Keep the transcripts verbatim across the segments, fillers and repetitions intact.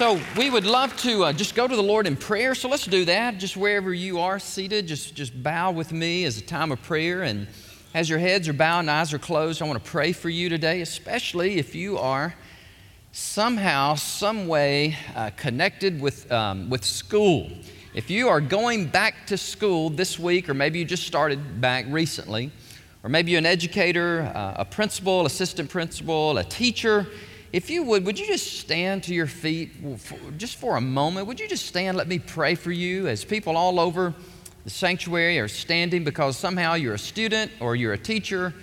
So we would love to uh, just go to the Lord in prayer. So let's do that. Just wherever you are seated, just, just bow with me as a time of prayer. And as your heads are bowed and eyes are closed, I want to pray for you today, especially if you are somehow, some way uh, connected with um, with school. If you are going back to school this week, or maybe you just started back recently, or maybe you're an educator, uh, a principal, assistant principal, a teacher, if you would, would you just stand to your feet just for a moment? Would you just stand? Let me pray for you as people all over the sanctuary are standing because somehow you're a student or you're a teacher,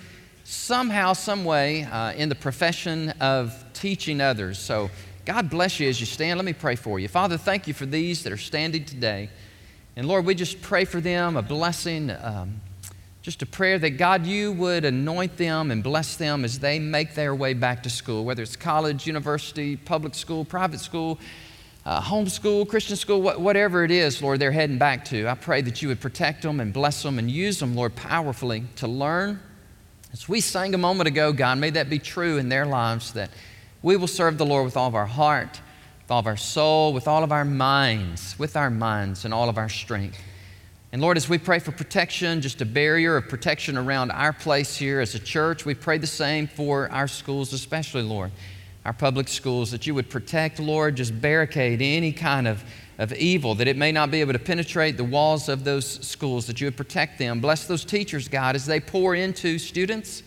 somehow, some way uh, in the profession of teaching others. So God bless you as you stand. Let me pray for you. Father, thank you for these that are standing today. And Lord, we just pray for them a blessing, um, just a prayer that, God, you would anoint them and bless them as they make their way back to school, whether it's college, university, public school, private school, uh, homeschool, Christian school, wh- whatever it is, Lord, they're heading back to. I pray that you would protect them and bless them and use them, Lord, powerfully to learn. As we sang a moment ago, God, may that be true in their lives, that we will serve the Lord with all of our heart, with all of our soul, with all of our minds, with our minds and all of our strength. And Lord, as we pray for protection, just a barrier of protection around our place here as a church, we pray the same for our schools, especially, Lord, our public schools, that you would protect, Lord, just barricade any kind of, of evil, that it may not be able to penetrate the walls of those schools, that you would protect them. Bless those teachers, God, as they pour into students.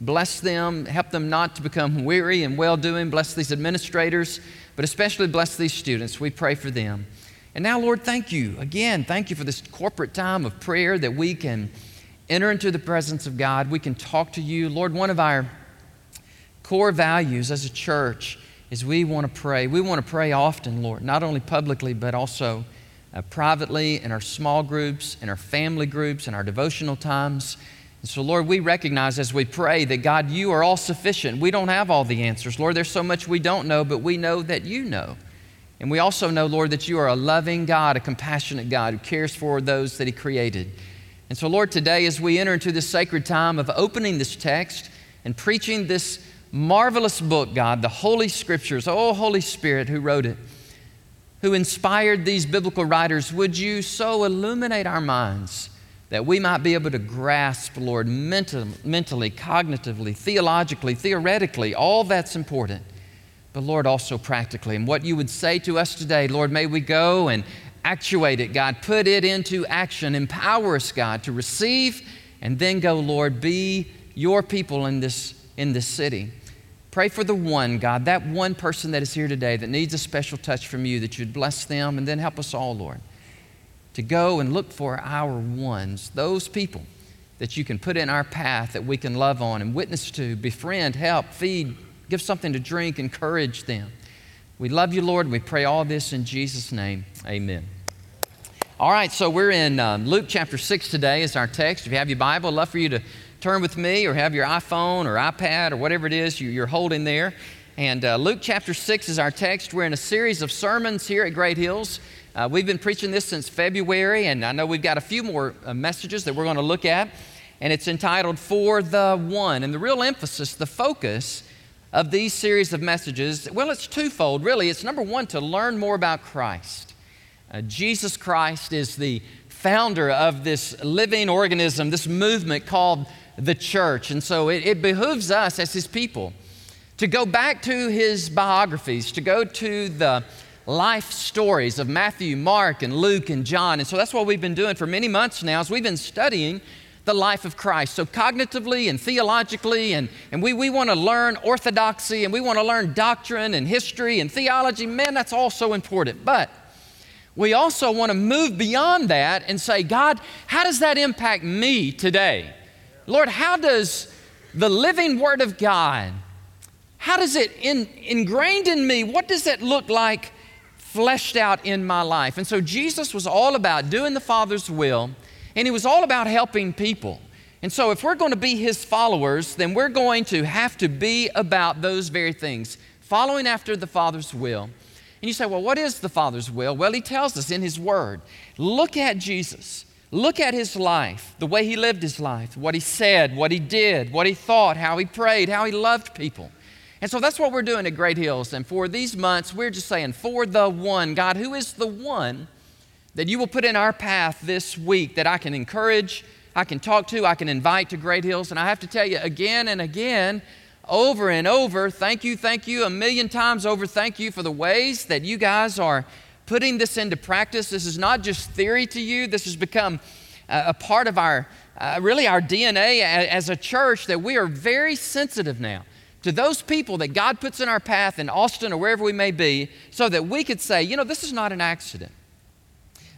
Bless them, help them not to become weary and well-doing. Bless these administrators, but especially bless these students. We pray for them. And now, Lord, thank you. Again, thank you for this corporate time of prayer that we can enter into the presence of God. We can talk to you. Lord, one of our core values as a church is we want to pray. We want to pray often, Lord, not only publicly, but also uh, privately in our small groups, in our family groups, in our devotional times. And so, Lord, we recognize as we pray that, God, you are all sufficient. We don't have all the answers. Lord, there's so much we don't know, but we know that you know. And we also know, Lord, that you are a loving God, a compassionate God who cares for those that he created. And so, Lord, today as we enter into this sacred time of opening this text and preaching this marvelous book, God, the Holy Scriptures, oh, Holy Spirit, who wrote it, who inspired these biblical writers, would you so illuminate our minds that we might be able to grasp, Lord, mental, mentally, cognitively, theologically, theoretically, all that's important. But Lord, also practically, and what you would say to us today, Lord, may we go and actuate it, God, put it into action, empower us, God, to receive, and then go, Lord, be your people in this, in this city. Pray for the one, God, that one person that is here today that needs a special touch from you, that you'd bless them, and then help us all, Lord, to go and look for our ones, those people that you can put in our path that we can love on and witness to, befriend, help, feed, give something to drink, encourage them. We love you, Lord. We pray all this in Jesus' name. Amen. All right, so we're in um, Luke chapter six today is our text. If you have your Bible, I'd love for you to turn with me or have your iPhone or iPad or whatever it is you, you're holding there. And uh, Luke chapter six is our text. We're in a series of sermons here at Great Hills. Uh, we've been preaching this since February, and I know we've got a few more uh, messages that we're going to look at. And it's entitled, For the One. And the real emphasis, the focus of these series of messages, well, it's twofold, really. It's number one, to learn more about Christ. Uh, Jesus Christ is the founder of this living organism, this movement called the church. And so it, it behooves us as his people to go back to his biographies, to go to the life stories of Matthew, Mark, and Luke, and John. And so that's what we've been doing for many months now, is we've been studying the life of Christ. So cognitively and theologically, and, and we, we want to learn orthodoxy, and we want to learn doctrine and history and theology. Man, that's all so important. But we also want to move beyond that and say, God, how does that impact me today? Lord, how does the living Word of God, how does it in, ingrained in me, what does it look like fleshed out in my life? And so Jesus was all about doing the Father's will, and he was all about helping people. And so if we're going to be his followers, then we're going to have to be about those very things, following after the Father's will. And you say, well, what is the Father's will? Well, he tells us in his Word. Look at Jesus. Look at his life, the way he lived his life, what he said, what he did, what he thought, how he prayed, how he loved people. And so that's what we're doing at Great Hills. And for these months, we're just saying, for the one, God, who is the one that you will put in our path this week that I can encourage, I can talk to, I can invite to Great Hills? And I have to tell you again and again, over and over, thank you, thank you, a million times over, thank you for the ways that you guys are putting this into practice. This is not just theory to you. This has become a, a part of our, uh, really our D N A as a church, that we are very sensitive now to those people that God puts in our path in Austin or wherever we may be, so that we could say, you know, this is not an accident.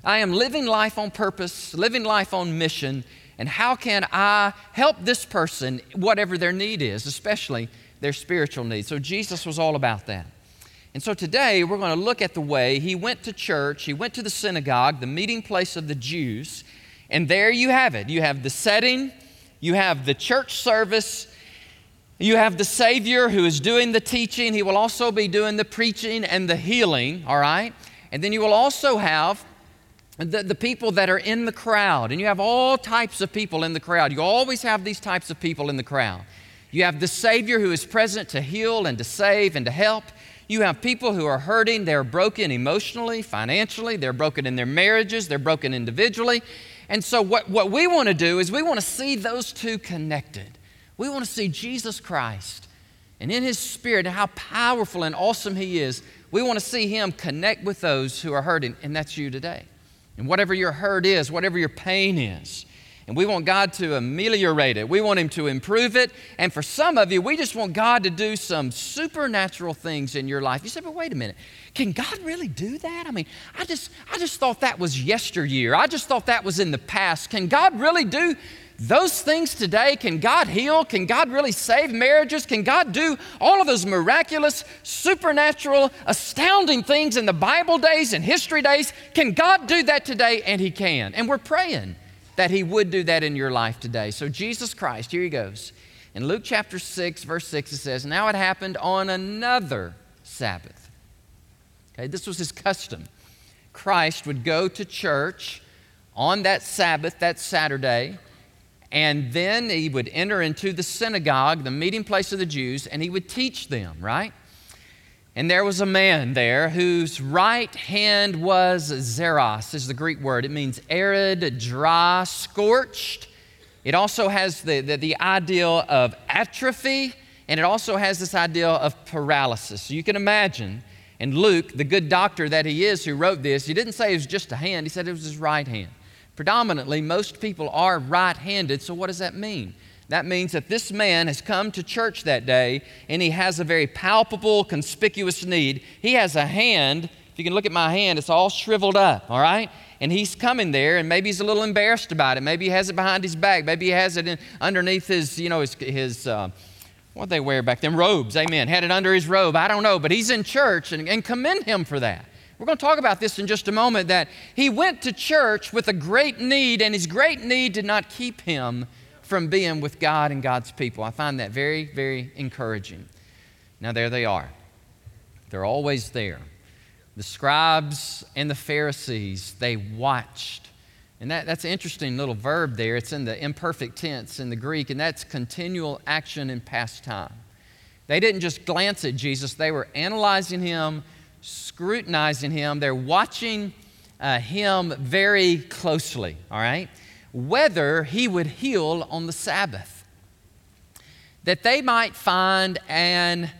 I am living life on purpose, living life on mission, and how can I help this person, whatever their need is, especially their spiritual needs? So Jesus was all about that. And so today we're going to look at the way he went to church, he went to the synagogue, the meeting place of the Jews, and there you have it. You have the setting, you have the church service, you have the Savior who is doing the teaching. He will also be doing the preaching and the healing, all right? And then you will also have The, the people that are in the crowd, and you have all types of people in the crowd. You always have these types of people in the crowd. You have the Savior who is present to heal and to save and to help. You have people who are hurting. They're broken emotionally, financially. They're broken in their marriages. They're broken individually. And so what, what we want to do is we want to see those two connected. We want to see Jesus Christ and in His Spirit and how powerful and awesome He is. We want to see Him connect with those who are hurting, and that's you today. And whatever your hurt is, whatever your pain is, and we want God to ameliorate it. We want Him to improve it. And for some of you, we just want God to do some supernatural things in your life. You said, but wait a minute, can God really do that? I mean, I just, I just thought that was yesteryear. I just thought that was in the past. Can God really do those things today? Can God heal? Can God really save marriages? Can God do all of those miraculous, supernatural, astounding things in the Bible days and history days? Can God do that today? And He can. And we're praying that He would do that in your life today. So Jesus Christ, here He goes. In Luke chapter six, verse six, it says, now it happened on another Sabbath. Okay, this was His custom. Christ would go to church on that Sabbath, that Saturday, and then He would enter into the synagogue, the meeting place of the Jews, and He would teach them, right? And there was a man there whose right hand was Xeros, is the Greek word. It means arid, dry, scorched. It also has the, the, the idea of atrophy, and it also has this idea of paralysis. So you can imagine, and Luke, the good doctor that he is who wrote this, he didn't say it was just a hand, he said it was his right hand. Predominantly, most people are right-handed, so what does that mean? That means that this man has come to church that day, and he has a very palpable, conspicuous need. He has a hand. If you can look at my hand, it's all shriveled up, all right? And he's coming there, and maybe he's a little embarrassed about it. Maybe he has it behind his back. Maybe he has it in, underneath his, you know, his, his uh, what they wear back then? Robes, amen. Had it under his robe. I don't know, but he's in church, and, and commend him for that. We're going to talk about this in just a moment, that he went to church with a great need, and his great need did not keep him from being with God and God's people. I find that very, very encouraging. Now, there they are. They're always there. The scribes and the Pharisees, they watched. And that, that's an interesting little verb there. It's in the imperfect tense in the Greek, and that's continual action in past time. They didn't just glance at Jesus. They were analyzing Him, scrutinizing Him. They're watching uh, Him very closely, all right? Whether He would heal on the Sabbath, that they might find an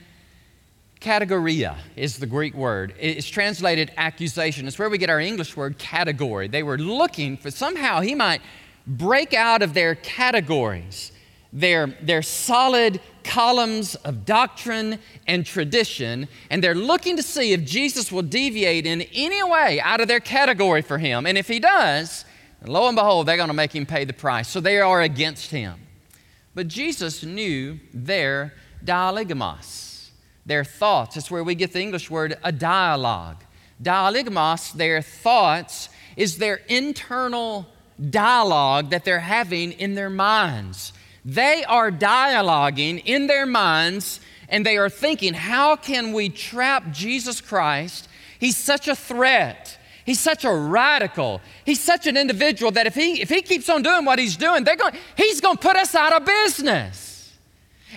kategoria, is the Greek word. It's translated accusation. It's where we get our English word category. They were looking for somehow He might break out of their categories, their, their solid columns of doctrine and tradition, and they're looking to see if Jesus will deviate in any way out of their category for Him. And if He does, lo and behold, they're going to make Him pay the price. So they are against Him. But Jesus knew their dialogos, their thoughts. That's where we get the English word a dialogue. Dialogos, their thoughts, is their internal dialogue that they're having in their minds. They are dialoguing in their minds, and they are thinking, how can we trap Jesus Christ? He's such a threat. He's such a radical. He's such an individual that if he if he keeps on doing what he's doing, they're going, he's going to put us out of business.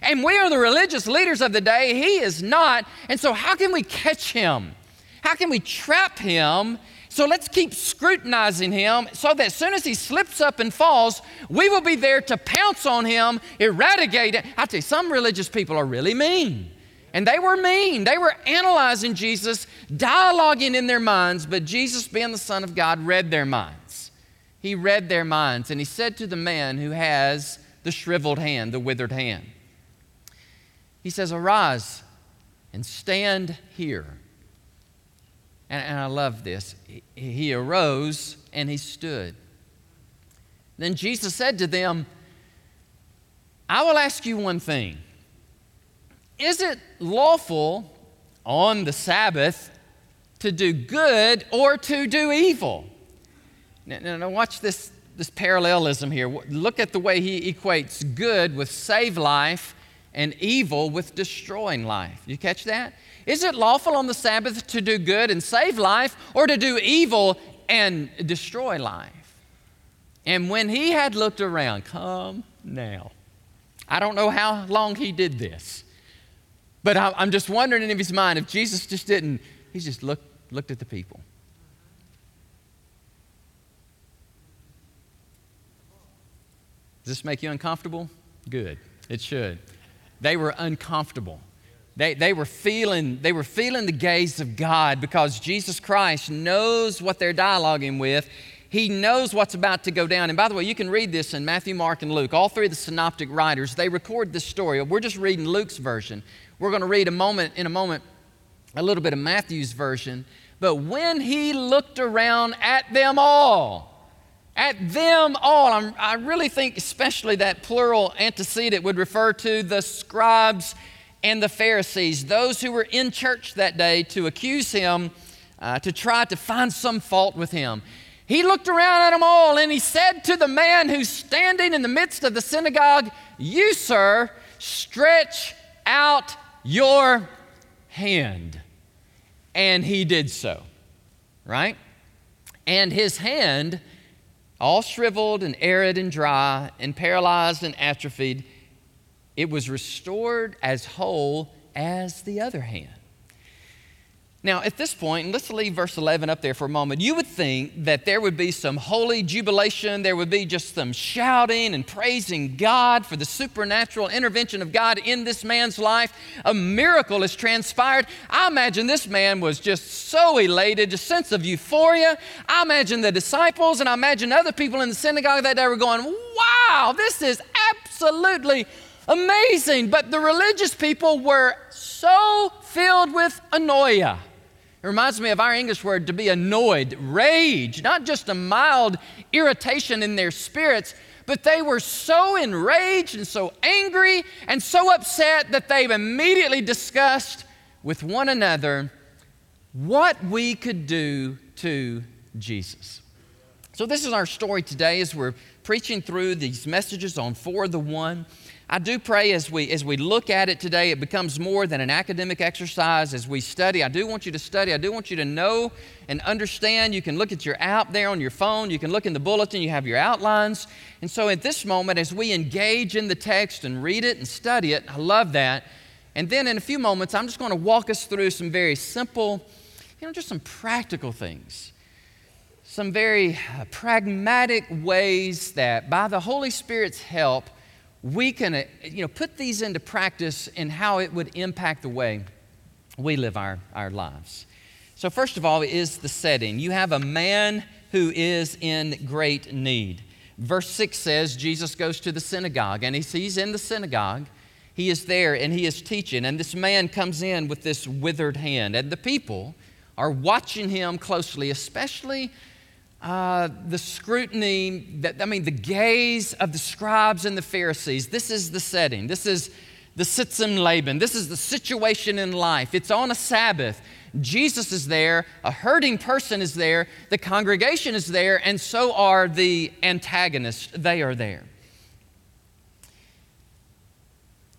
And we are the religious leaders of the day. He is not. And so how can we catch him? How can we trap him? So let's keep scrutinizing him so that as soon as he slips up and falls, we will be there to pounce on him, eradicate it. I tell you, some religious people are really mean. And they were mean. They were analyzing Jesus, dialoguing in their minds, but Jesus, being the Son of God, read their minds. He read their minds, and he said to the man who has the shriveled hand, the withered hand, he says, "Arise and stand here." And, and I love this. He, he arose and he stood. Then Jesus said to them, "I will ask you one thing. Is it lawful on the Sabbath to do good or to do evil?" Now, now, now watch this, this parallelism here. Look at the way he equates good with save life and evil with destroying life. You catch that? Is it lawful on the Sabbath to do good and save life, or to do evil and destroy life? And when he had looked around, come now. I don't know how long he did this. But I'm just wondering in his mind if Jesus just didn't, he just looked, looked at the people. Does this make you uncomfortable? Good, it should. They were uncomfortable. They, they, were feeling, they were feeling the gaze of God, because Jesus Christ knows what they're dialoguing with. He knows what's about to go down. And by the way, you can read this in Matthew, Mark, and Luke. All three of the synoptic writers, they record this story. We're just reading Luke's version. We're going to read a moment in a moment a little bit of Matthew's version. But when he looked around at them all, at them all, I'm, I really think especially that plural antecedent would refer to the scribes and the Pharisees, those who were in church that day to accuse him, uh, to try to find some fault with him. He looked around at them all, and he said to the man who's standing in the midst of the synagogue, "You, sir, stretch out your hand." And he did so, right? And his hand, all shriveled and arid and dry and paralyzed and atrophied, it was restored as whole as the other hand. Now, at this point, and let's leave verse eleven up there for a moment, you would think that there would be some holy jubilation, there would be just some shouting and praising God for the supernatural intervention of God in this man's life. A miracle has transpired. I imagine this man was just so elated, a sense of euphoria. I imagine the disciples, and I imagine other people in the synagogue that day were going, "Wow, this is absolutely amazing." But the religious people were so filled with annoia. It reminds me of our English word to be annoyed, rage, not just a mild irritation in their spirits, but they were so enraged and so angry and so upset that they immediately discussed with one another what we could do to Jesus. So this is our story today as we're preaching through these messages on For the One. I do pray as we as we look at it today, it becomes more than an academic exercise as we study. I do want you to study. I do want you to know and understand. You can look at your app there on your phone. You can look in the bulletin. You have your outlines. And so at this moment, as we engage in the text and read it and study it, I love that. And then in a few moments, I'm just going to walk us through some very simple, you know, just some practical things. Some very pragmatic ways that by the Holy Spirit's help, we can, you know, put these into practice and how it would impact the way we live our, our lives. So first of all is the setting. You have a man who is in great need. Verse six says Jesus goes to the synagogue, and he's, he's in the synagogue. He is there, and he is teaching, and this man comes in with this withered hand, and the people are watching him closely, especially Uh, the scrutiny, that, I mean, the gaze of the scribes and the Pharisees. This is the setting. This is the Sitz im Leben. This is the situation in life. It's on a Sabbath. Jesus is there. A hurting person is there. The congregation is there. And so are the antagonists. They are there.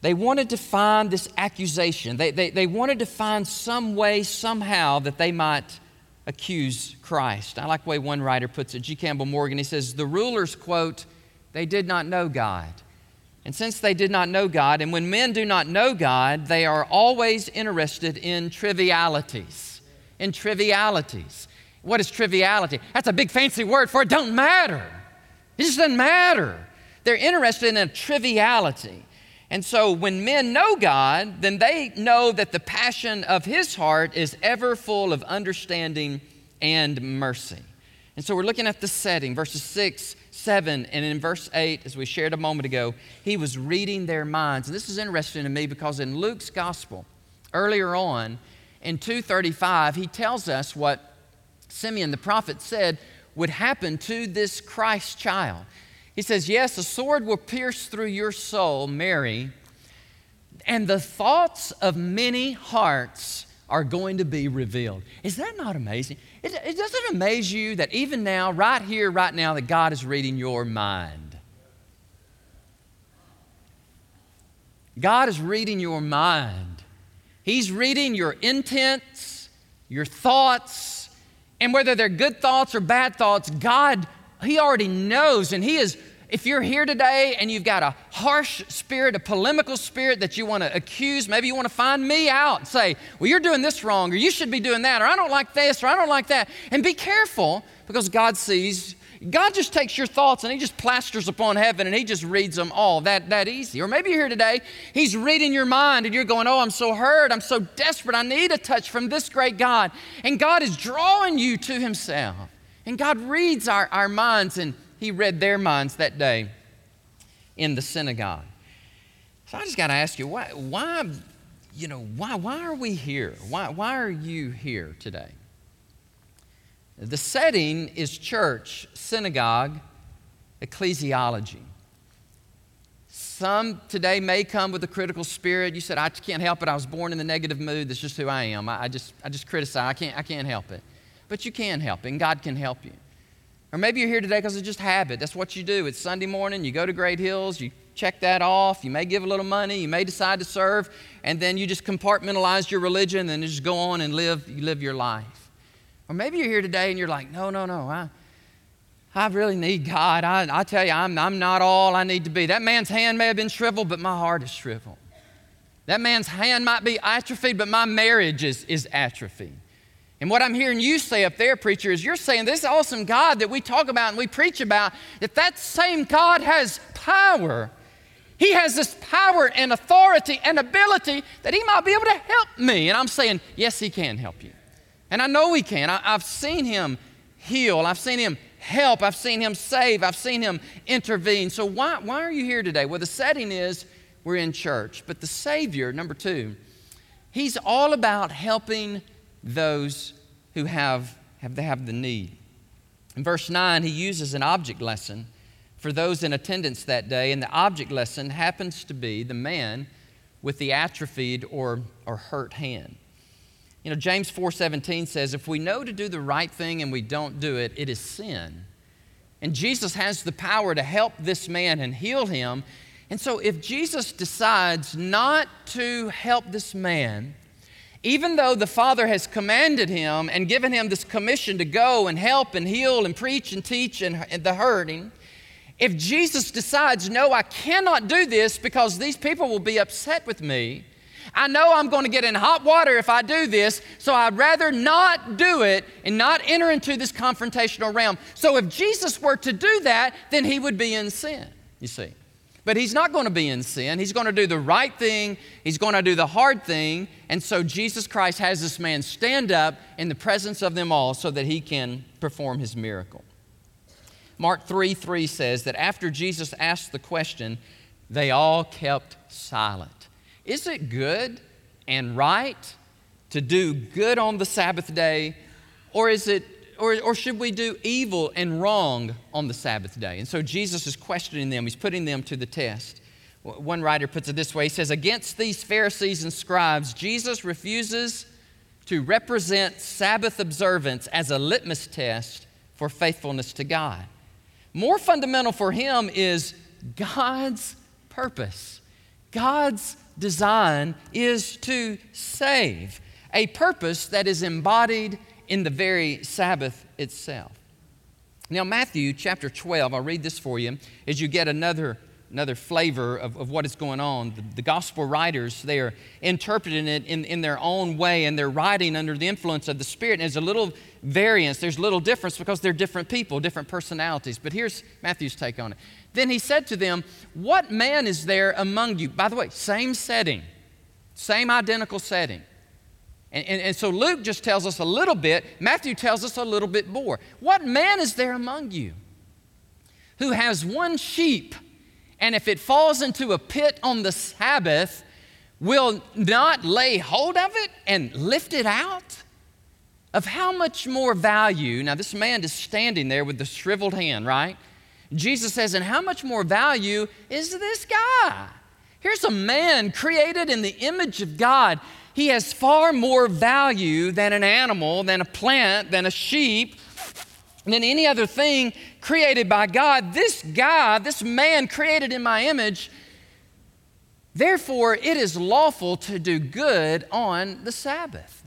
They wanted to find this accusation. They, they, they wanted to find some way, somehow, that they might accuse Christ. I like the way one writer puts it, G. Campbell Morgan. He says, the rulers, quote, they did not know God. And since they did not know God, and when men do not know God, they are always interested in trivialities. In trivialities. What is triviality? That's a big fancy word for it don't matter. It just doesn't matter. They're interested in a triviality. And so when men know God, then they know that the passion of his heart is ever full of understanding and mercy. And so we're looking at the setting, verses six, seven, and in verse eight, as we shared a moment ago, he was reading their minds. And this is interesting to me because in Luke's gospel, earlier on, in two thirty-five, he tells us what Simeon the prophet said would happen to this Christ child. He says, yes, a sword will pierce through your soul, Mary, and the thoughts of many hearts are going to be revealed. Is that not amazing? It, it doesn't amaze you that even now, right here, right now, that God is reading your mind. God is reading your mind. He's reading your intents, your thoughts, and whether they're good thoughts or bad thoughts, God, he already knows. And he is, if you're here today and you've got a harsh spirit, a polemical spirit that you want to accuse, maybe you want to find me out and say, well, you're doing this wrong, or you should be doing that, or I don't like this, or I don't like that. And be careful, because God sees, God just takes your thoughts and he just plasters upon heaven and he just reads them all that, that easy. Or maybe you're here today, he's reading your mind and you're going, oh, I'm so hurt, I'm so desperate, I need a touch from this great God. And God is drawing you to himself. And God reads our, our minds, and he read their minds that day in the synagogue. So I just got to ask you, why, why, you know, why, why are we here? Why, why are you here today? The setting is church, synagogue, ecclesiology. Some today may come with a critical spirit. You said, I can't help it. I was born in the negative mood. That's just who I am. I, I just I just criticize. I can't, I can't help it. But you can help it, and God can help you. Or maybe you're here today because it's just habit. That's what you do. It's Sunday morning. You go to Great Hills. You check that off. You may give a little money. You may decide to serve. And then you just compartmentalize your religion and just go on and live, you live your life. Or maybe you're here today and you're like, no, no, no, I I really need God. I, I tell you, I'm, I'm not all I need to be. That man's hand may have been shriveled, but my heart is shriveled. That man's hand might be atrophied, but my marriage is, is atrophied. And what I'm hearing you say up there, preacher, is you're saying this awesome God that we talk about and we preach about, that that same God has power. He has this power and authority and ability that he might be able to help me. And I'm saying, yes, he can help you. And I know he can. I, I've seen him heal. I've seen him help. I've seen him save. I've seen him intervene. So why, why are you here today? Well, the setting is we're in church. But the Savior, number two, he's all about helping those who have, have, they have the need. In verse nine, he uses an object lesson for those in attendance that day. And the object lesson happens to be the man with the atrophied or, or hurt hand. You know, James four seventeen says, if we know to do the right thing and we don't do it, it is sin. And Jesus has the power to help this man and heal him. And so if Jesus decides not to help this man, even though the Father has commanded him and given him this commission to go and help and heal and preach and teach and, and the hurting, if Jesus decides, no, I cannot do this because these people will be upset with me, I know I'm going to get in hot water if I do this, so I'd rather not do it and not enter into this confrontational realm. So if Jesus were to do that, then he would be in sin, you see. But he's not going to be in sin. He's going to do the right thing. He's going to do the hard thing. And so Jesus Christ has this man stand up in the presence of them all so that he can perform his miracle. Mark three three says that after Jesus asked the question, they all kept silent. Is it good and right to do good on the Sabbath day, or is it, or, or should we do evil and wrong on the Sabbath day? And so Jesus is questioning them. He's putting them to the test. One writer puts it this way. He says, against these Pharisees and scribes, Jesus refuses to represent Sabbath observance as a litmus test for faithfulness to God. More fundamental for him is God's purpose. God's design is to save, a purpose that is embodied in the very Sabbath itself. Now, Matthew chapter twelve, I'll read this for you as you get another another flavor of, of what is going on. The, the gospel writers, they are interpreting it in, in their own way, and they're writing under the influence of the Spirit. And there's a little variance, there's little difference because they're different people, different personalities. But here's Matthew's take on it. Then he said to them, "What man is there among you?" By the way, same setting, same identical setting. And, and, and so Luke just tells us a little bit. Matthew tells us a little bit more. What man is there among you who has one sheep, and if it falls into a pit on the Sabbath, will not lay hold of it and lift it out? Of how much more value? Now this man is standing there with the shriveled hand, right? Jesus says, and how much more value is this guy? Here's a man created in the image of God. He has far more value than an animal, than a plant, than a sheep, than any other thing created by God. This guy, this man created in my image, therefore it is lawful to do good on the Sabbath.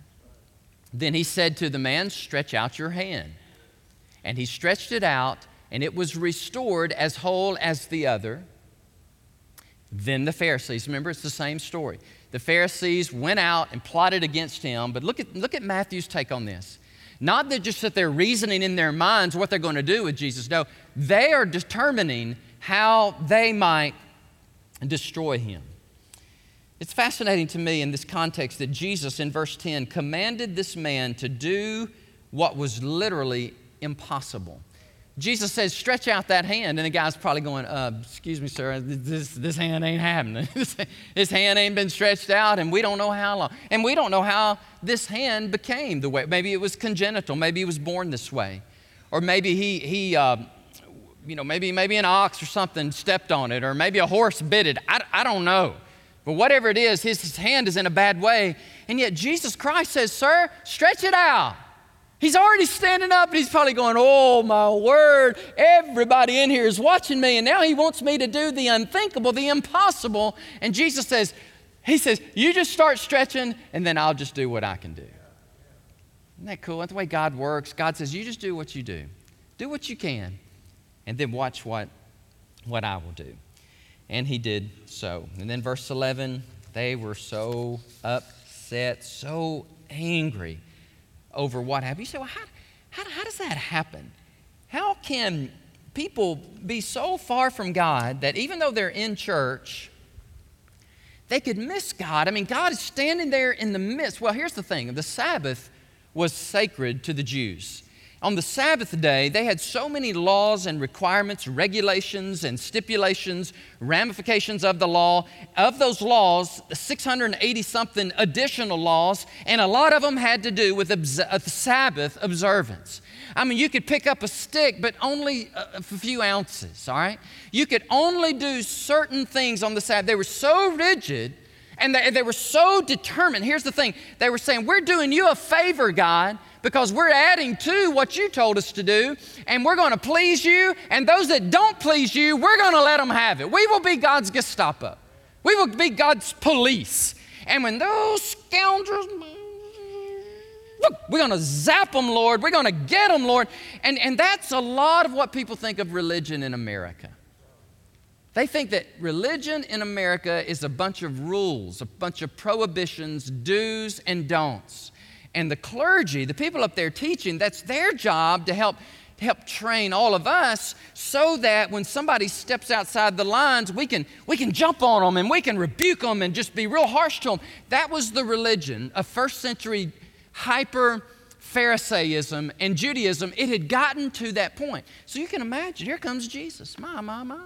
Then he said to the man, "Stretch out your hand." And he stretched it out, and it was restored as whole as the other. Then the Pharisees, remember, it's the same story. The Pharisees went out and plotted against him, but look at, look at Matthew's take on this. Not that just that they're reasoning in their minds what they're going to do with Jesus. No, they are determining how they might destroy him. It's fascinating to me in this context that Jesus, in verse ten, commanded this man to do what was literally impossible. Jesus says, "Stretch out that hand," and the guy's probably going, uh, "Excuse me, sir, this this hand ain't happening. This hand ain't been stretched out, and we don't know how long, and we don't know how this hand became the way. Maybe it was congenital. Maybe he was born this way, or maybe he he, uh, you know, maybe maybe an ox or something stepped on it, or maybe a horse bit it. I I don't know, but whatever it is, his, his hand is in a bad way, and yet Jesus Christ says, "Sir, stretch it out." He's already standing up, and he's probably going, "Oh, my word, everybody in here is watching me, and now he wants me to do the unthinkable, the impossible." And Jesus says, he says, "You just start stretching, and then I'll just do what I can do." Isn't that cool? That's the way God works. God says, "You just do what you do. Do what you can, and then watch what, what I will do." And he did so. And then verse eleven, they were so upset, so angry over what happened. You say, well, how, how, how does that happen? How can people be so far from God that even though they're in church, they could miss God? I mean, God is standing there in the midst. Well, here's the thing. The Sabbath was sacred to the Jews. On the Sabbath day, they had so many laws and requirements, regulations and stipulations, ramifications of the law. Of those laws, six hundred eighty-something additional laws, and a lot of them had to do with a Sabbath observance. I mean, you could pick up a stick, but only a few ounces, all right? You could only do certain things on the Sabbath. They were so rigid, and they, they were so determined. Here's the thing. They were saying, "We're doing you a favor, God, because we're adding to what you told us to do, and we're going to please you, and those that don't please you, we're going to let them have it. We will be God's Gestapo. We will be God's police. And when those scoundrels, look, we're going to zap them, Lord. We're going to get them, Lord." And, and that's a lot of what people think of religion in America. They think that religion in America is a bunch of rules, a bunch of prohibitions, do's and don'ts. And the clergy, the people up there teaching, that's their job to help, to help train all of us so that when somebody steps outside the lines, we can, we can jump on them and we can rebuke them and just be real harsh to them. That was the religion of first century hyper-Pharisaism and Judaism. It had gotten to that point. So you can imagine, here comes Jesus, my, my, my.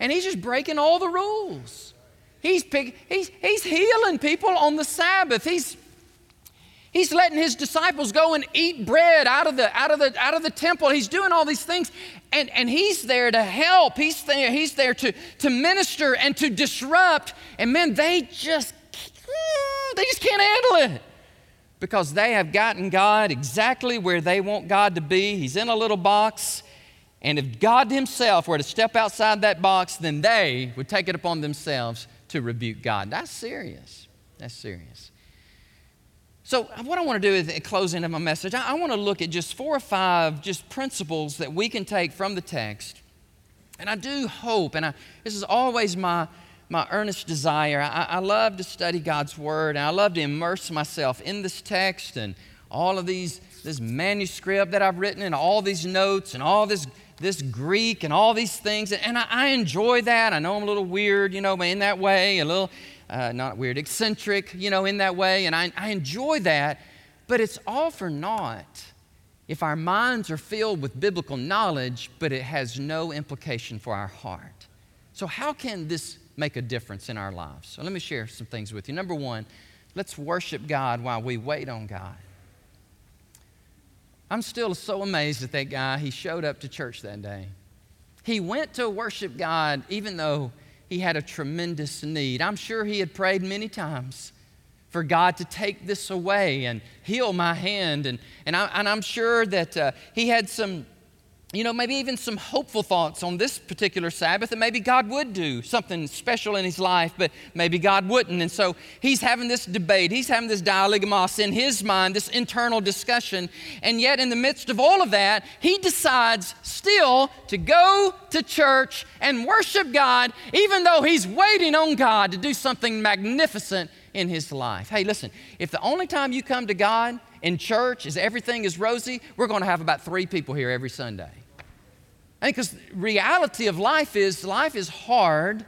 And he's just breaking all the rules. He's, pick, he's, he's healing people on the Sabbath. He's He's letting his disciples go and eat bread out of the out of the out of the temple. He's doing all these things, and, and he's there to help. He's there, he's there to, to minister and to disrupt. And man, they just they just can't handle it. Because they have gotten God exactly where they want God to be. He's in a little box. And if God himself were to step outside that box, then they would take it upon themselves to rebuke God. That's serious. That's serious. So what I want to do is, at closing of my message, I want to look at just four or five just principles that we can take from the text And I do hope, and I, this is always my, my earnest desire. I, I love to study God's Word, and I love to immerse myself in this text and all of these, this manuscript that I've written, and all these notes, and all this this Greek, and all these things. And I, I enjoy that. I know I'm a little weird, you know, but in that way, a little, uh, not weird, eccentric, you know, in that way. And I, I enjoy that, but it's all for naught if our minds are filled with biblical knowledge, but it has no implication for our heart. So how can this make a difference in our lives? So let me share some things with you. Number one, let's worship God while we wait on God. I'm still so amazed at that guy. He showed up to church that day. He went to worship God even though he had a tremendous need. I'm sure he had prayed many times for God to take this away and heal my hand. And, and, I, and I'm sure that uh, he had some, you know, maybe even some hopeful thoughts on this particular Sabbath, that maybe God would do something special in his life, but maybe God wouldn't. And so he's having this debate. He's having this dialogos in his mind, this internal discussion. And yet in the midst of all of that, he decides still to go to church and worship God, even though he's waiting on God to do something magnificent in his life. Hey, listen, if the only time you come to God in church is everything is rosy, we're going to have about three people here every Sunday. I think because the reality of life is life is hard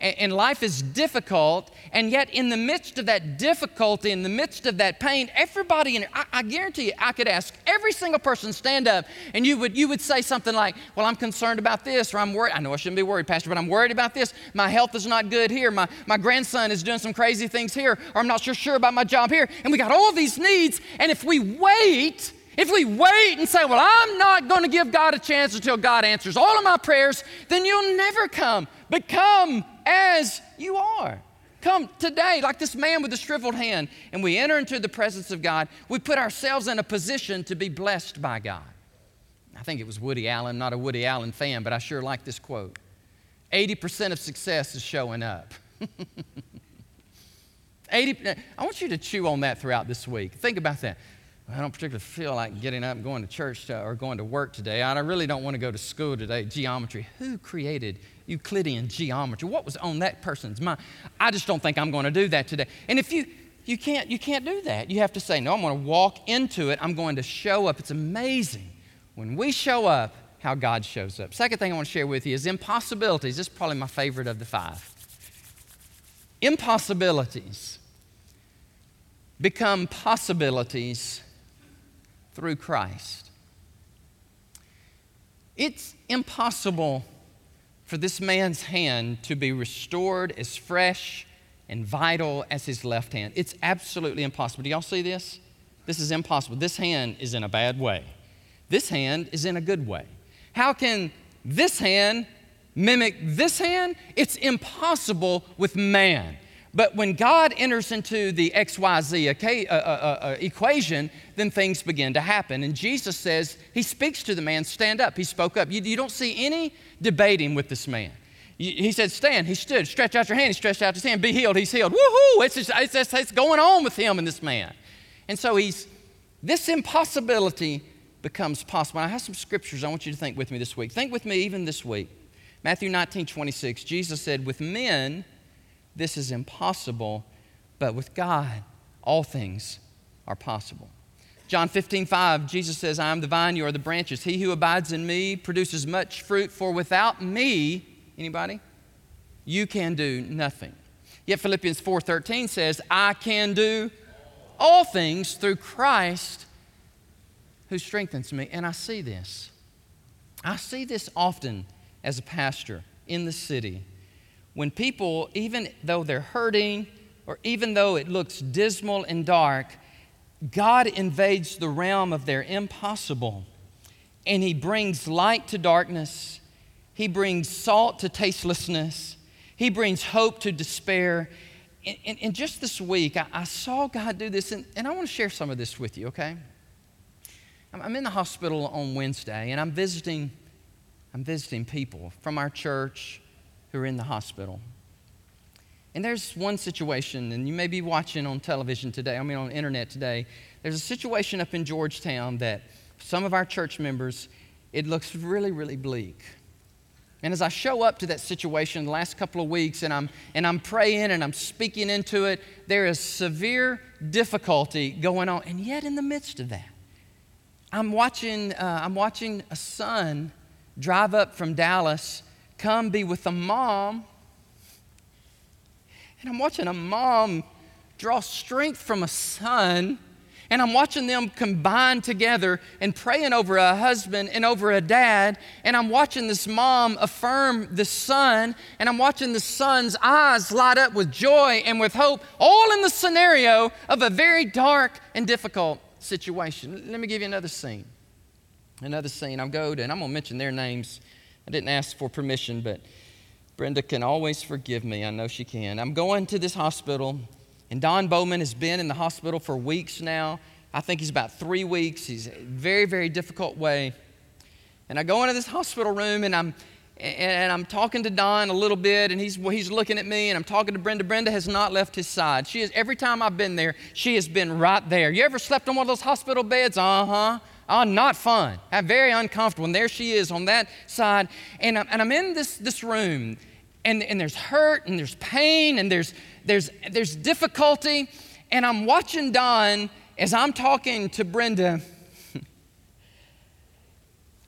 and life is difficult, and yet in the midst of that difficulty, in the midst of that pain, everybody in it, I, I guarantee you, I could ask every single person stand up, and you would you would say something like, well, I'm concerned about this, or I'm worried. I know I shouldn't be worried, Pastor, but I'm worried about this. My health is not good here. My, my grandson is doing some crazy things here, or I'm not so sure about my job here. And we got all these needs, and if we wait, if we wait and say, well, I'm not going to give God a chance until God answers all of my prayers, then you'll never come. But come as you are. Come today, like this man with the shriveled hand, and we enter into the presence of God. We put ourselves in a position to be blessed by God. I think it was Woody Allen, not a Woody Allen fan, but I sure like this quote. eighty percent of success is showing up. eighty, I want you to chew on that throughout this week. Think about that. I don't particularly feel like getting up and going to church to, or going to work today. I really don't want to go to school today. Geometry. Who created Euclidean geometry? What was on that person's mind? I just don't think I'm going to do that today. And if you you can't you can't do that, you have to say, no, I'm going to walk into it. I'm going to show up. It's amazing when we show up how God shows up. Second thing I want to share with you is impossibilities. This is probably my favorite of the five. Impossibilities become possibilities through Christ. It's impossible for this man's hand to be restored as fresh and vital as his left hand. It's absolutely impossible. Do y'all see this? This is impossible. This hand is in a bad way. This hand is in a good way. How can this hand mimic this hand? It's impossible with man. But when God enters into the X Y Z equation, then things begin to happen. And Jesus says, he speaks to the man, stand up. He spoke up. You, you don't see any debating with this man. He said, stand. He stood. Stretch out your hand. He stretched out his hand. Be healed. He's healed. Woohoo! It's, just, it's, just, it's going on with him and this man. And so he's, this impossibility becomes possible. And I have some scriptures I want you to think with me this week. Think with me even this week. Matthew nineteen twenty-six, Jesus said, with men, this is impossible, but with God, all things are possible. John fifteen five, Jesus says, I am the vine, you are the branches. He who abides in me produces much fruit, for without me, anybody, you can do nothing. Yet Philippians four thirteen says, I can do all things through Christ who strengthens me. And I see this. I see this often as a pastor in the city. When people, even though they're hurting, or even though it looks dismal and dark, God invades the realm of their impossible, and He brings light to darkness. He brings salt to tastelessness. He brings hope to despair. And, and, and just this week, I, I saw God do this, and, and I want to share some of this with you, okay? I'm, I'm in the hospital on Wednesday, and I'm visiting, I'm visiting people from our church who are in the hospital. And there's one situation, and you may be watching on television today, I mean on the internet today, there's a situation up in Georgetown that some of our church members, it looks really, really bleak. And as I show up to that situation the last couple of weeks and I'm and I'm praying and I'm speaking into it, there is severe difficulty going on. And yet in the midst of that, I'm watching, uh, I'm watching a son drive up from Dallas, come be with a mom. And I'm watching a mom draw strength from a son. And I'm watching them combine together and praying over a husband and over a dad. And I'm watching this mom affirm the son. And I'm watching the son's eyes light up with joy and with hope, all in the scenario of a very dark and difficult situation. Let me give you another scene. Another scene. I'll go to, and I'm going to mention their names. I didn't ask for permission, but Brenda can always forgive me. I know she can. I'm going to this hospital. And Don Bowman has been in the hospital for weeks now. I think he's about three weeks. He's in a very, very difficult way. And I go into this hospital room, and I'm and I'm talking to Don a little bit, and he's he's looking at me, and I'm talking to Brenda. Brenda has not left his side. She is every time I've been there, she has been right there. You ever slept on one of those hospital beds? Uh-huh. Oh, not fun. I'm very uncomfortable. And there she is on that side. And I'm and I'm in this this room. And, and there's hurt, and there's pain, and there's there's there's difficulty. And I'm watching Don as I'm talking to Brenda.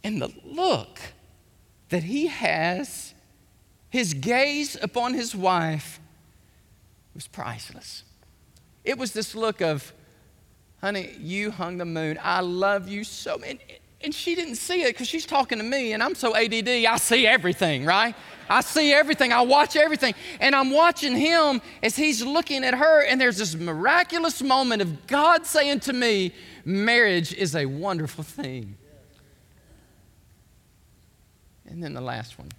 And the look that he has, his gaze upon his wife, was priceless. It was this look of, honey, you hung the moon. I love you so much. And she didn't see it because she's talking to me, and I'm so A D D, I see everything, right? I see everything. I watch everything. And I'm watching him as he's looking at her, and there's this miraculous moment of God saying to me, marriage is a wonderful thing. And then the last one.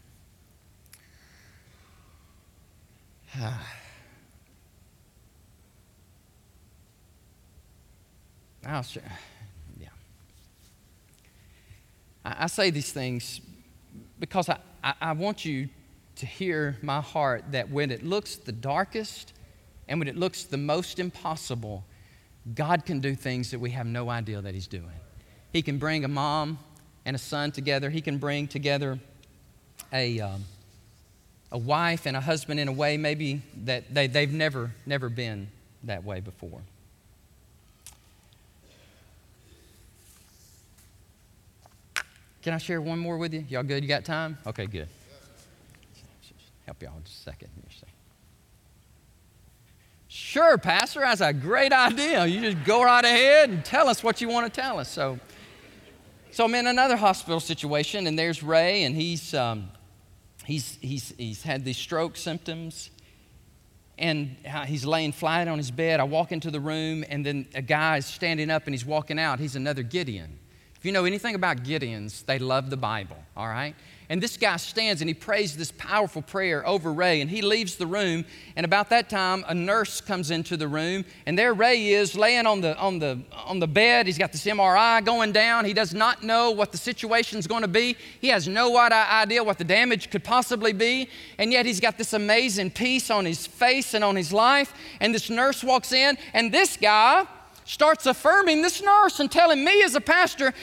I'll share. I say these things because I, I, I want you to hear my heart that when it looks the darkest and when it looks the most impossible, God can do things that we have no idea that He's doing. He can bring a mom and a son together. He can bring together a um, a wife and a husband in a way maybe that they, they've never, never been that way before. Can I share one more with you? Y'all good? You got time? Okay, good. Help y'all just a second. Sure, Pastor, that's a great idea. You just go right ahead and tell us what you want to tell us. So, so I'm in another hospital situation, and there's Ray, and he's um, he's he's he's had these stroke symptoms, and he's laying flat on his bed. I walk into the room, and then a guy is standing up, and he's walking out. He's another Gideon. If you know anything about Gideons, they love the Bible, all right? And this guy stands and he prays this powerful prayer over Ray, and he leaves the room, and about that time, a nurse comes into the room, and there Ray is laying on the on the, on the bed. He's got this M R I going down. He does not know what the situation's going to be. He has no idea what the damage could possibly be, and yet he's got this amazing peace on his face and on his life, and this nurse walks in, and this guy starts affirming this nurse and telling me as a pastor,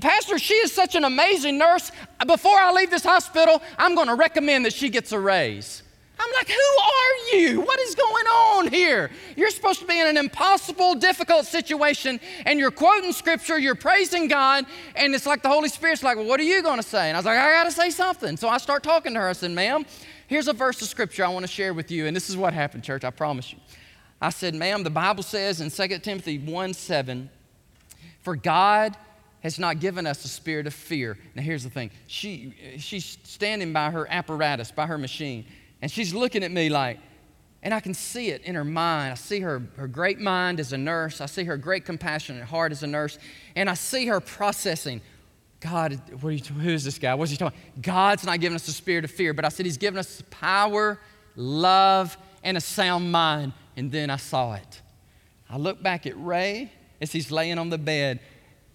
Pastor, she is such an amazing nurse. Before I leave this hospital, I'm going to recommend that she gets a raise. I'm like, who are you? What is going on here? You're supposed to be in an impossible, difficult situation, and you're quoting Scripture, you're praising God, and it's like the Holy Spirit's like, well, what are you going to say? And I was like, I got to say something. So I start talking to her. I said, ma'am, here's a verse of Scripture I want to share with you, and this is what happened, church, I promise you. I said, ma'am, the Bible says in Second Timothy one seven, for God has not given us a spirit of fear. Now, here's the thing. She, she's standing by her apparatus, by her machine, and she's looking at me like, and I can see it in her mind. I see her, her great mind as a nurse. I see her great compassionate heart as a nurse, and I see her processing. God, what are you, who is this guy? What's he talking about? God's not giving us a spirit of fear, but I said He's given us power, love, and a sound mind. And then I saw it. I look back at Ray as he's laying on the bed,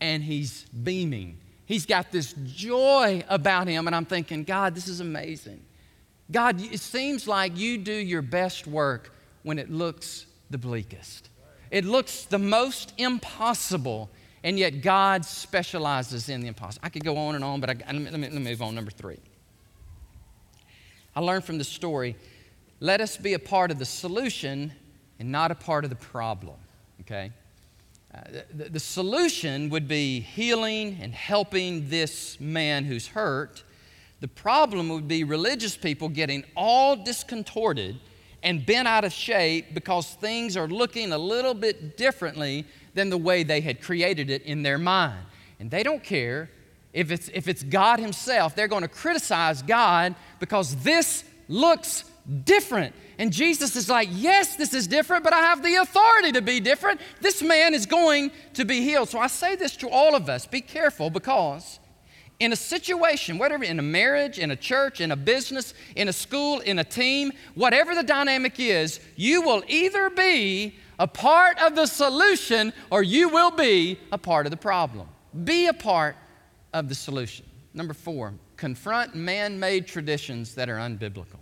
and he's beaming. He's got this joy about him, and I'm thinking, God, this is amazing. God, it seems like you do your best work when it looks the bleakest. It looks the most impossible, and yet God specializes in the impossible. I could go on and on, but I, let me, let me move on, number three. I learned from the story, let us be a part of the solution and not a part of the problem, okay? Uh, the, the solution would be healing and helping this man who's hurt. The problem would be religious people getting all discontorted and bent out of shape because things are looking a little bit differently than the way they had created it in their mind. And they don't care if it's, if it's God himself. They're going to criticize God because this looks different. And Jesus is like, yes, this is different, but I have the authority to be different. This man is going to be healed. So I say this to all of us. Be careful, because in a situation, whatever, in a marriage, in a church, in a business, in a school, in a team, whatever the dynamic is, you will either be a part of the solution or you will be a part of the problem. Be a part of the solution. Number four, confront man-made traditions that are unbiblical.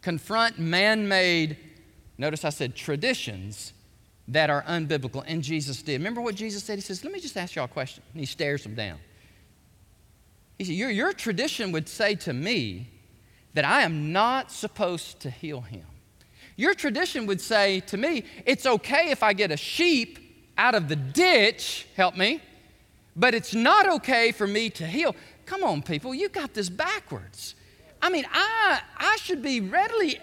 Confront man-made, notice I said traditions that are unbiblical, and Jesus did. Remember what Jesus said? He says, let me just ask y'all a question. And he stares them down. He said, your, your tradition would say to me that I am not supposed to heal him. Your tradition would say to me, it's okay if I get a sheep out of the ditch, help me, but it's not okay for me to heal. Come on, people, you got this backwards. I mean, I, I should be readily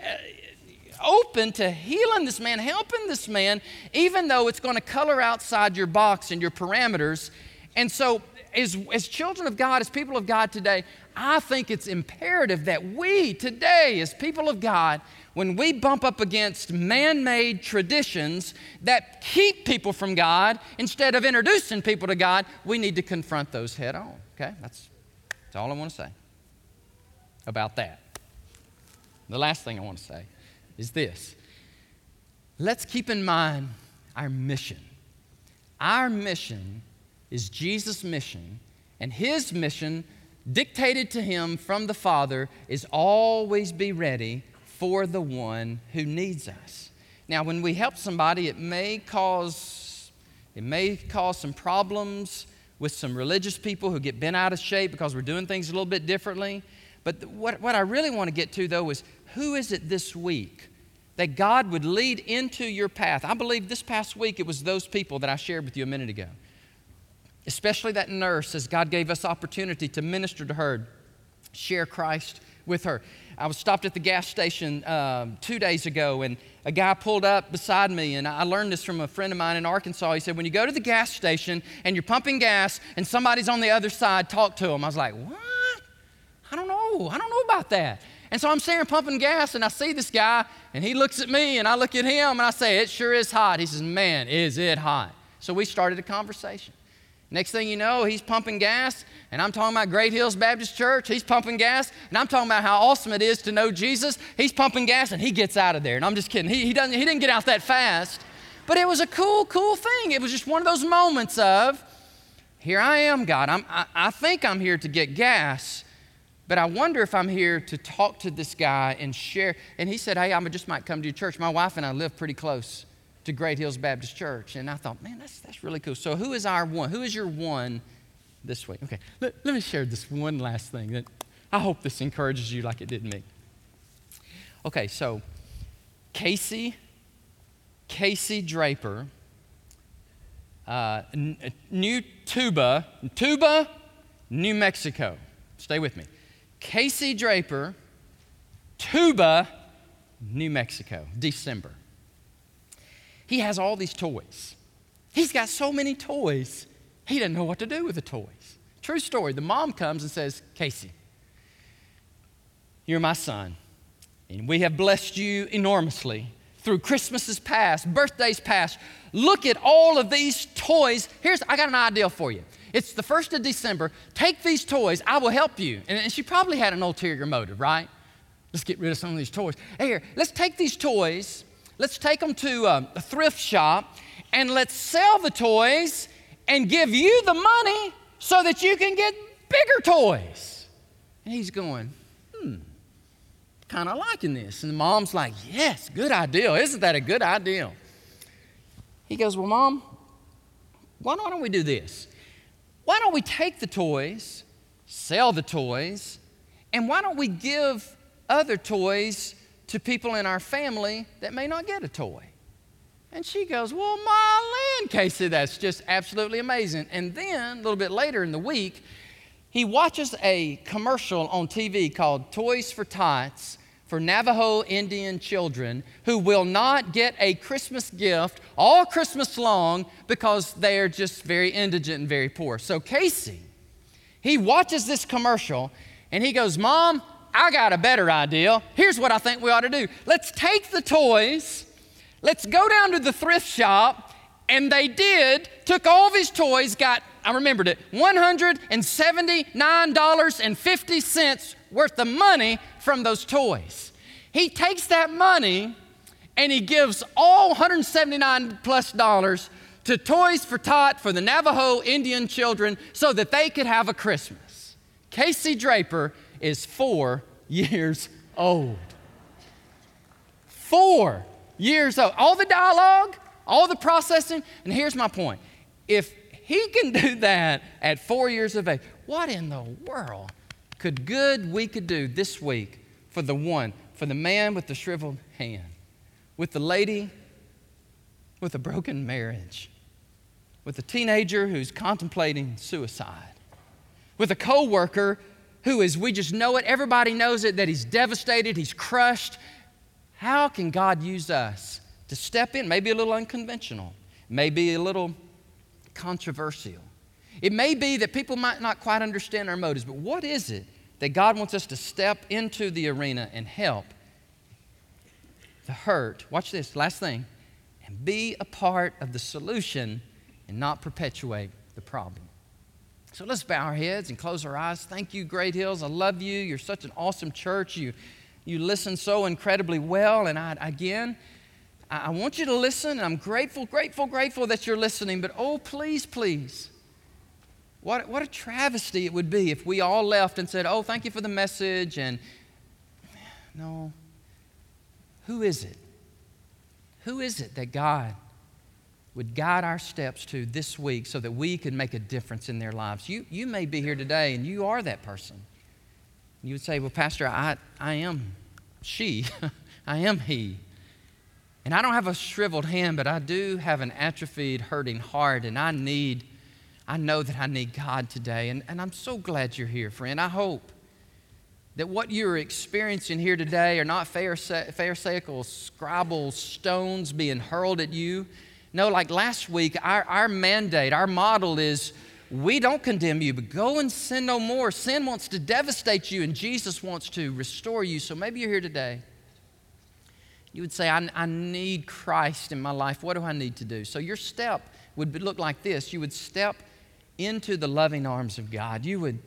open to healing this man, helping this man, even though it's going to color outside your box and your parameters. And so, As, as children of God, as people of God today, I think it's imperative that we today, as people of God, when we bump up against man-made traditions that keep people from God, instead of introducing people to God, we need to confront those head on, okay? That's, that's all I want to say about that. The last thing I want to say is this. Let's keep in mind our mission. Our mission is Jesus' mission, and his mission dictated to him from the Father is always be ready for the one who needs us. Now, when we help somebody, it may cause, it may cause some problems with some religious people who get bent out of shape because we're doing things a little bit differently. But what, what I really want to get to, though, is who is it this week that God would lead into your path? I believe this past week it was those people that I shared with you a minute ago. Especially that nurse, as God gave us opportunity to minister to her, share Christ with her. I was stopped at the gas station um, two days ago, and a guy pulled up beside me, and I learned this from a friend of mine in Arkansas. He said, when you go to the gas station and you're pumping gas and somebody's on the other side, talk to them. I was like, what? I don't know. I don't know about that. And so I'm sitting pumping gas, and I see this guy, and he looks at me, and I look at him, and I say, it sure is hot. He says, man, is it hot. So we started a conversation. Next thing you know, he's pumping gas, and I'm talking about Great Hills Baptist Church. He's pumping gas, and I'm talking about how awesome it is to know Jesus. He's pumping gas, and he gets out of there. And I'm just kidding. He, he, doesn't, he didn't get out that fast. But it was a cool, cool thing. It was just one of those moments of, here I am, God. I'm, I, I think I'm here to get gas, but I wonder if I'm here to talk to this guy and share. And he said, hey, I just might come to your church. My wife and I live pretty close to Great Hills Baptist Church. And I thought, man, that's that's really cool. So who is our one? Who is your one this week? Okay, let, let me share this one last thing that I hope this encourages you like it did me. Okay, so Casey, Casey Draper, uh, n- new Tuba, Tuba, New Mexico. Stay with me. Casey Draper, Tuba, New Mexico, December. He has all these toys. He's got so many toys, he doesn't know what to do with the toys. True story. The mom comes and says, Casey, you're my son, and we have blessed you enormously through Christmases past, birthdays past. Look at all of these toys. Here's, I got an idea for you. It's the first of December. Take these toys. I will help you. And, and she probably had an ulterior motive, right? Let's get rid of some of these toys. Hey, here, let's take these toys. Let's take them to a thrift shop and let's sell the toys and give you the money so that you can get bigger toys. And he's going, hmm, kind of liking this. And the mom's like, yes, good idea. Isn't that a good idea? He goes, well, Mom, why don't we do this? Why don't we take the toys, sell the toys, And why don't we give other toys to people in our family that may not get a toy? And she goes, well, my land, Casey, that's just absolutely amazing. And then, a little bit later in the week, he watches a commercial on T V called Toys for Tots for Navajo Indian children who will not get a Christmas gift all Christmas long because they are just very indigent and very poor. So Casey, he watches this commercial and he goes, Mom, I got a better idea. Here's what I think we ought to do. Let's take the toys, let's go down to the thrift shop, and they did, took all of his toys, got, I remembered it, one hundred seventy-nine dollars and fifty cents worth of money from those toys. He takes that money and he gives all one hundred seventy-nine plus dollars to Toys for Tot for the Navajo Indian children so that they could have a Christmas. Casey Draper is four years old. Four years old. All the dialogue, all the processing, and here's my point. If he can do that at four years of age, what in the world could good we could do this week for the one, for the man with the shriveled hand, with the lady with a broken marriage, with the teenager who's contemplating suicide, with a coworker who is, we just know it, everybody knows it, that he's devastated, he's crushed. How can God use us to step in, maybe a little unconventional, maybe a little controversial? It may be that people might not quite understand our motives, but what is it that God wants us to step into the arena and help the hurt? Watch this, last thing. And be a part of the solution and not perpetuate the problem. So let's bow our heads and close our eyes. Thank you, Great Hills. I love you. You're such an awesome church. You, you listen so incredibly well. And I, again, I, I want you to listen. And I'm grateful, grateful, grateful that you're listening. But oh, please, please. What, what a travesty it would be if we all left and said, oh, thank you for the message, and no. Who is it? Who is it that God would guide our steps to this week so that we could make a difference in their lives? You, you may be here today, and you are that person. You would say, well, Pastor, I, I am she. I am he. And I don't have a shriveled hand, but I do have an atrophied, hurting heart, and I need I know that I need God today, and, and I'm so glad you're here, friend. I hope that what you're experiencing here today are not pharise- pharisaical, scribal stones being hurled at you. No, like last week, our, our mandate, our model is we don't condemn you, but go and sin no more. Sin wants to devastate you, and Jesus wants to restore you. So maybe you're here today. You would say, I, I need Christ in my life. What do I need to do? So your step would be, look like this. You would step into the loving arms of God. You would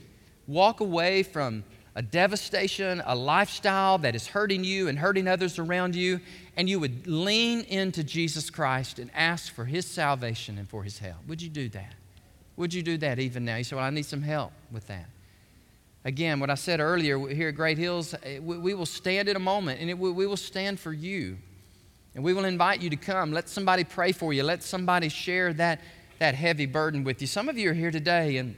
walk away from a devastation, a lifestyle that is hurting you and hurting others around you, and you would lean into Jesus Christ and ask for His salvation and for His help. Would you do that? Would you do that even now? You say, well, I need some help with that. Again, what I said earlier here at Great Hills, we will stand in a moment, and we will stand for you, and we will invite you to come. Let somebody pray for you. Let somebody share that that heavy burden with you. Some of you are here today, and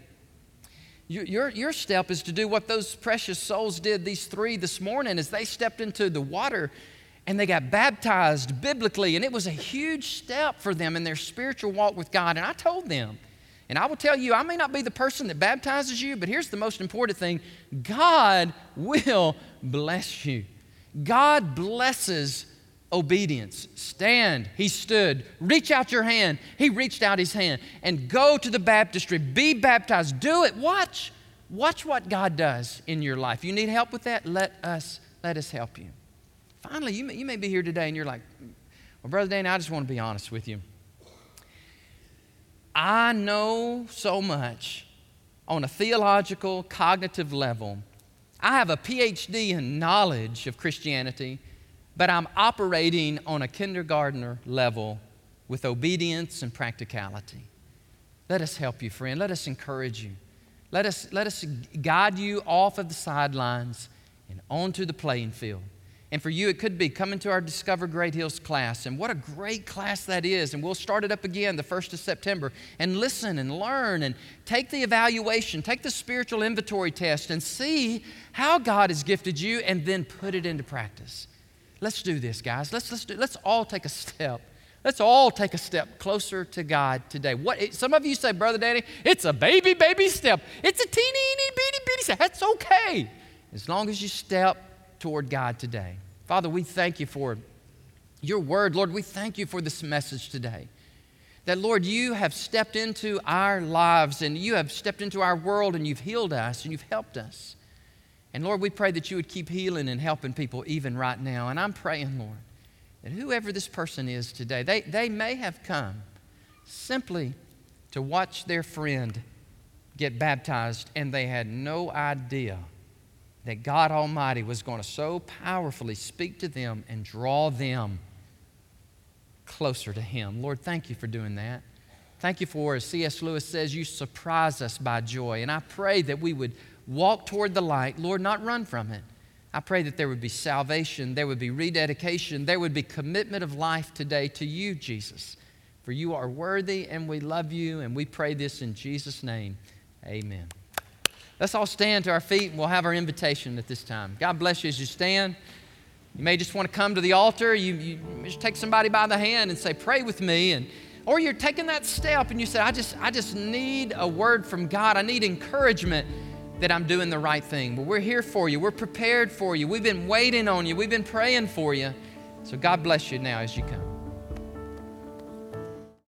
you, your, your step is to do what those precious souls did, these three this morning, as they stepped into the water and they got baptized biblically, and it was a huge step for them in their spiritual walk with God. And I told them, and I will tell you, I may not be the person that baptizes you, but here's the most important thing. God will bless you. God blesses obedience. Stand. He stood. Reach out your hand. He reached out his hand. And go to the baptistry. Be baptized. Do it. Watch. Watch what God does in your life. You need help with that? Let us, let us help you. Finally, you may, you may be here today and you're like, well, Brother Dan, I just want to be honest with you. I know so much on a theological, cognitive level. I have a P H D in knowledge of Christianity, but I'm operating on a kindergartner level with obedience and practicality. Let us help you, friend. Let us encourage you. Let us, let us guide you off of the sidelines and onto the playing field. And for you, it could be coming to our Discover Great Hills class. And what a great class that is. And we'll start it up again the first of September. And listen and learn and take the evaluation, take the spiritual inventory test and see how God has gifted you and then put it into practice. Let's do this, guys. Let's let's do, let's all take a step. Let's all take a step closer to God today. What some of you say, Brother Danny, it's a baby, baby step. It's a teeny, teeny, bitty, bitty step. That's okay. As long as you step toward God today. Father, we thank you for your word. Lord, we thank you for this message today. That, Lord, you have stepped into our lives and you have stepped into our world and you've healed us and you've helped us. And, Lord, we pray that you would keep healing and helping people even right now. And I'm praying, Lord, that whoever this person is today, they, they may have come simply to watch their friend get baptized and they had no idea that God Almighty was going to so powerfully speak to them and draw them closer to Him. Lord, thank you for doing that. Thank you for, as C S Lewis says, you surprise us by joy. And I pray that we would walk toward the light, Lord, not run from it. I pray that there would be salvation, there would be rededication, there would be commitment of life today to you, Jesus. For you are worthy and we love you and we pray this in Jesus' name, amen. Let's all stand to our feet and we'll have our invitation at this time. God bless you as you stand. You may just want to come to the altar. You, you just take somebody by the hand and say, pray with me. And or you're taking that step and you say, I just, I just need a word from God. I need encouragement that I'm doing the right thing. But we're here for you. We're prepared for you. We've been waiting on you. We've been praying for you. So God bless you now as you come.